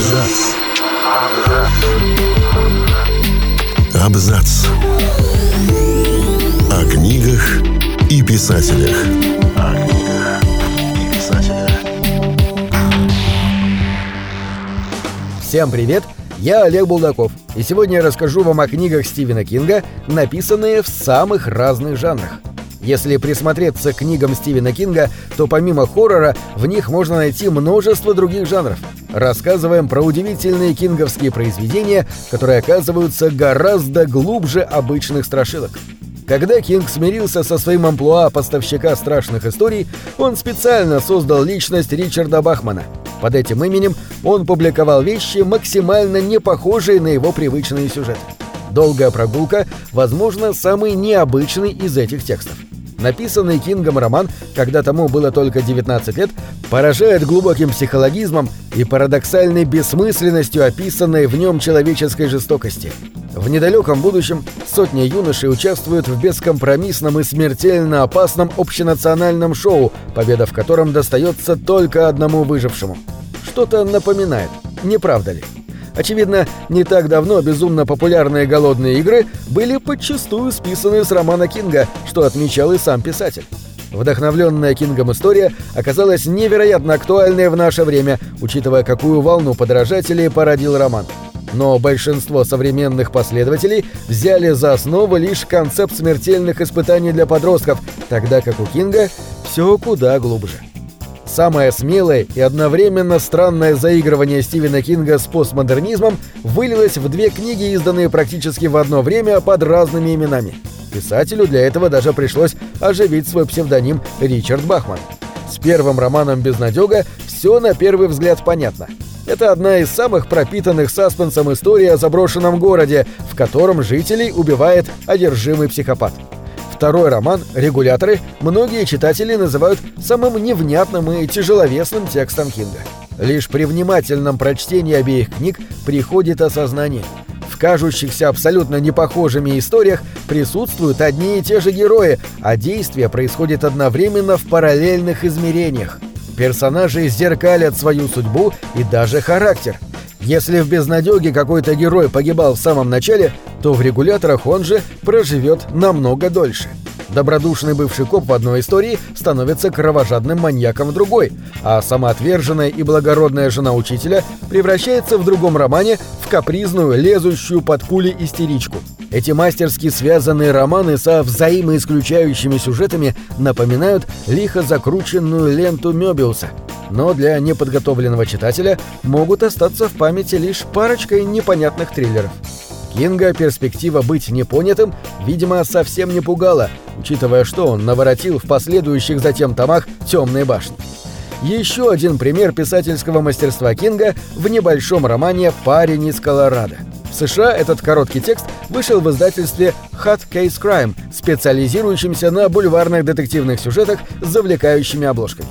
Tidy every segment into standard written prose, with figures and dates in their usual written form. Абзац. Абзац. О книгах и писателях. Всем привет! Я Олег Булдаков, и сегодня я расскажу вам о книгах Стивена Кинга, написанные в самых разных жанрах. Если присмотреться к книгам Стивена Кинга, то помимо хоррора в них можно найти множество других жанров. Рассказываем про удивительные кинговские произведения, которые оказываются гораздо глубже обычных страшилок. Когда Кинг смирился со своим амплуа поставщика страшных историй, он специально создал личность Ричарда Бахмана. Под этим именем он публиковал вещи, максимально не похожие на его привычные сюжеты. «Долгая прогулка», возможно, самый необычный из этих текстов. Написанный Кингом роман, когда тому было только 19 лет, поражает глубоким психологизмом и парадоксальной бессмысленностью описанной в нем человеческой жестокости. В недалеком будущем сотни юношей участвуют в бескомпромиссном и смертельно опасном общенациональном шоу, победа в котором достается только одному выжившему. Что-то напоминает, не правда ли? Очевидно, не так давно безумно популярные «Голодные игры» были подчистую списаны с романа Кинга, что отмечал и сам писатель. Вдохновленная Кингом история оказалась невероятно актуальной в наше время, учитывая, какую волну подражателей породил роман. Но большинство современных последователей взяли за основу лишь концепт смертельных испытаний для подростков, тогда как у Кинга все куда глубже. Самое смелое и одновременно странное заигрывание Стивена Кинга с постмодернизмом вылилось в две книги, изданные практически в одно время под разными именами. Писателю для этого даже пришлось оживить свой псевдоним Ричард Бахман. С первым романом «Безнадёга» все на первый взгляд понятно. Это одна из самых пропитанных саспенсом историй о заброшенном городе, в котором жителей убивает одержимый психопат. Второй роман «Регуляторы» многие читатели называют самым невнятным и тяжеловесным текстом Кинга. Лишь при внимательном прочтении обеих книг приходит осознание. В кажущихся абсолютно непохожими историях присутствуют одни и те же герои, а действие происходит одновременно в параллельных измерениях. Персонажи зеркалят свою судьбу и даже характер. Если в «Безнадёге» какой-то герой погибал в самом начале, то в «Регуляторах» он же проживет намного дольше. Добродушный бывший коп в одной истории становится кровожадным маньяком в другой, а самоотверженная и благородная жена учителя превращается в другом романе в капризную, лезущую под пули истеричку. Эти мастерски связанные романы со взаимоисключающими сюжетами напоминают лихо закрученную ленту Мёбиуса, но для неподготовленного читателя могут остаться в памяти лишь парочкой непонятных триллеров. Кинга перспектива быть непонятым, видимо, совсем не пугала, учитывая, что он наворотил в последующих затем томах «Темные башни». Еще один пример писательского мастерства Кинга в небольшом романе «Парень из Колорадо». В США этот короткий текст вышел в издательстве Hard Case Crime, специализирующемся на бульварных детективных сюжетах с завлекающими обложками.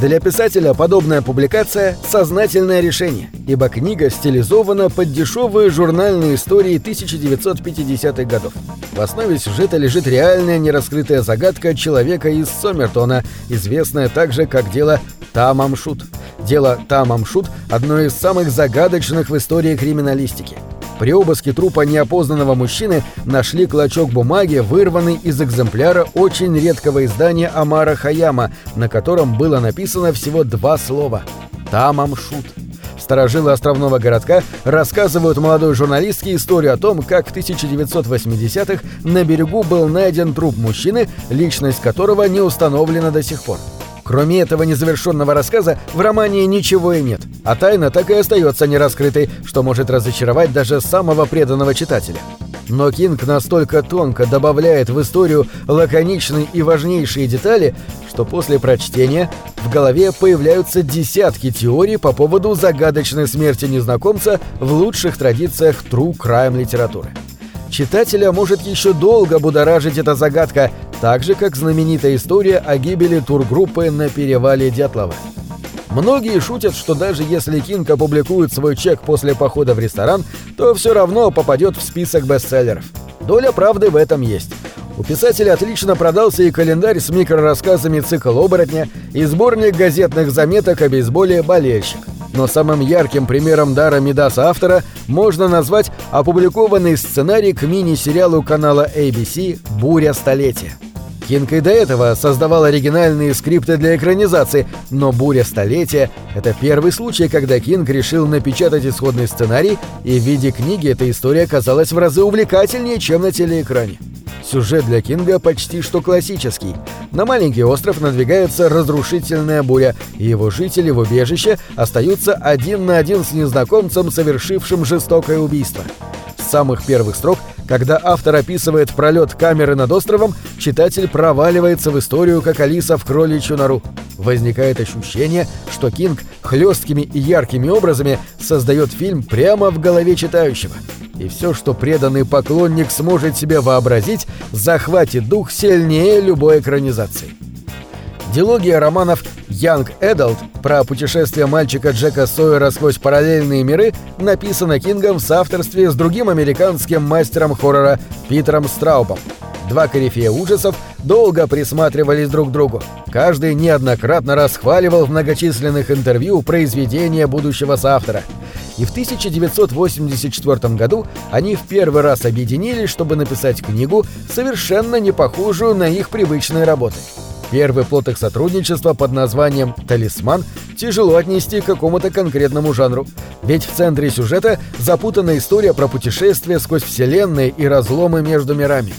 Для писателя подобная публикация – сознательное решение, ибо книга стилизована под дешевые журнальные истории 1950-х годов. В основе сюжета лежит реальная нераскрытая загадка человека из Сомертона, известная также как дело Тамамшут. Дело Тамамшут – одно из самых загадочных в истории криминалистики. При обыске трупа неопознанного мужчины нашли клочок бумаги, вырванный из экземпляра очень редкого издания Амара Хайяма, на котором было написано всего 2 слова – «Тамамшут». Старожилы островного городка рассказывают молодой журналистке историю о том, как в 1980-х на берегу был найден труп мужчины, личность которого не установлена до сих пор. Кроме этого незавершенного рассказа в романе ничего и нет, а тайна так и остается нераскрытой, что может разочаровать даже самого преданного читателя. Но Кинг настолько тонко добавляет в историю лаконичные и важнейшие детали, что после прочтения в голове появляются десятки теорий по поводу загадочной смерти незнакомца в лучших традициях true crime литературы. Читателя может еще долго будоражить эта загадка, так же, как знаменитая история о гибели тургруппы на перевале Дятлова. Многие шутят, что даже если Кинг опубликует свой чек после похода в ресторан, то все равно попадет в список бестселлеров. Доля правды в этом есть. У писателя отлично продался и календарь с микрорассказами «Цикл оборотня», и сборник газетных заметок о бейсболе «Болельщик». но самым ярким примером дара Мидаса автора можно назвать опубликованный сценарий к мини-сериалу канала ABC «Буря столетия». Кинг и до этого создавал оригинальные скрипты для экранизации, но «Буря столетия» — это первый случай, когда Кинг решил напечатать исходный сценарий, и в виде книги эта история оказалась в разы увлекательнее, чем на телеэкране. Сюжет для Кинга почти что классический. На маленький остров надвигается разрушительная буря, и его жители в убежище остаются один на один с незнакомцем, совершившим жестокое убийство. С самых первых строк, когда автор описывает пролет камеры над островом, читатель проваливается в историю, как Алиса в кроличью нору. Возникает ощущение, что Кинг хлесткими и яркими образами создает фильм прямо в голове читающего. И все, что преданный поклонник сможет себе вообразить, захватит дух сильнее любой экранизации. Дилогия романов «Young Adult» про путешествие мальчика Джека Сойера сквозь параллельные миры написана Кингом в соавторстве с другим американским мастером хоррора Питером Страубом. Два корифея ужасов долго присматривались друг к другу. Каждый неоднократно расхваливал в многочисленных интервью произведения будущего соавтора. И в 1984 году они в первый раз объединились, чтобы написать книгу, совершенно не похожую на их привычные работы. Первый плод их сотрудничества под названием «Талисман» тяжело отнести к какому-то конкретному жанру. Ведь в центре сюжета запутанная история про путешествие сквозь вселенные и разломы между мирами.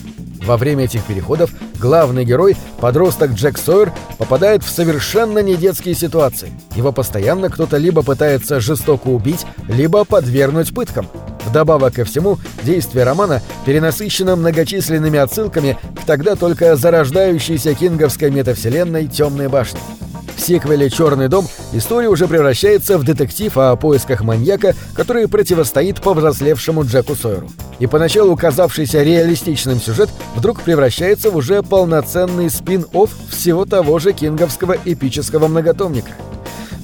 Во время этих переходов главный герой, подросток Джек Сойер, попадает в совершенно недетские ситуации. Его постоянно кто-то либо пытается жестоко убить, либо подвергнуть пыткам. Вдобавок ко всему, действие романа перенасыщено многочисленными отсылками к тогда только зарождающейся кинговской метавселенной «Темные башни». В сиквеле «Черный дом» история уже превращается в детектив о поисках маньяка, который противостоит повзрослевшему Джеку Сойеру. И поначалу казавшийся реалистичным сюжет вдруг превращается в уже полноценный спин-офф всего того же кинговского эпического многотомника.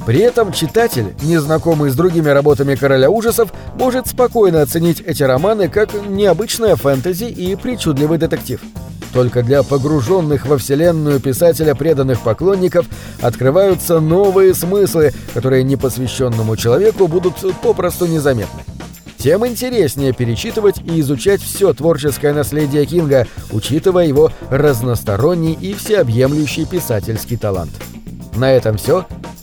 При этом читатель, незнакомый с другими работами «Короля ужасов», может спокойно оценить эти романы как необычное фэнтези и причудливый детектив. Только для погруженных во вселенную писателя преданных поклонников открываются новые смыслы, которые непосвященному человеку будут попросту незаметны. Тем интереснее перечитывать и изучать все творческое наследие Кинга, учитывая его разносторонний и всеобъемлющий писательский талант. На этом все.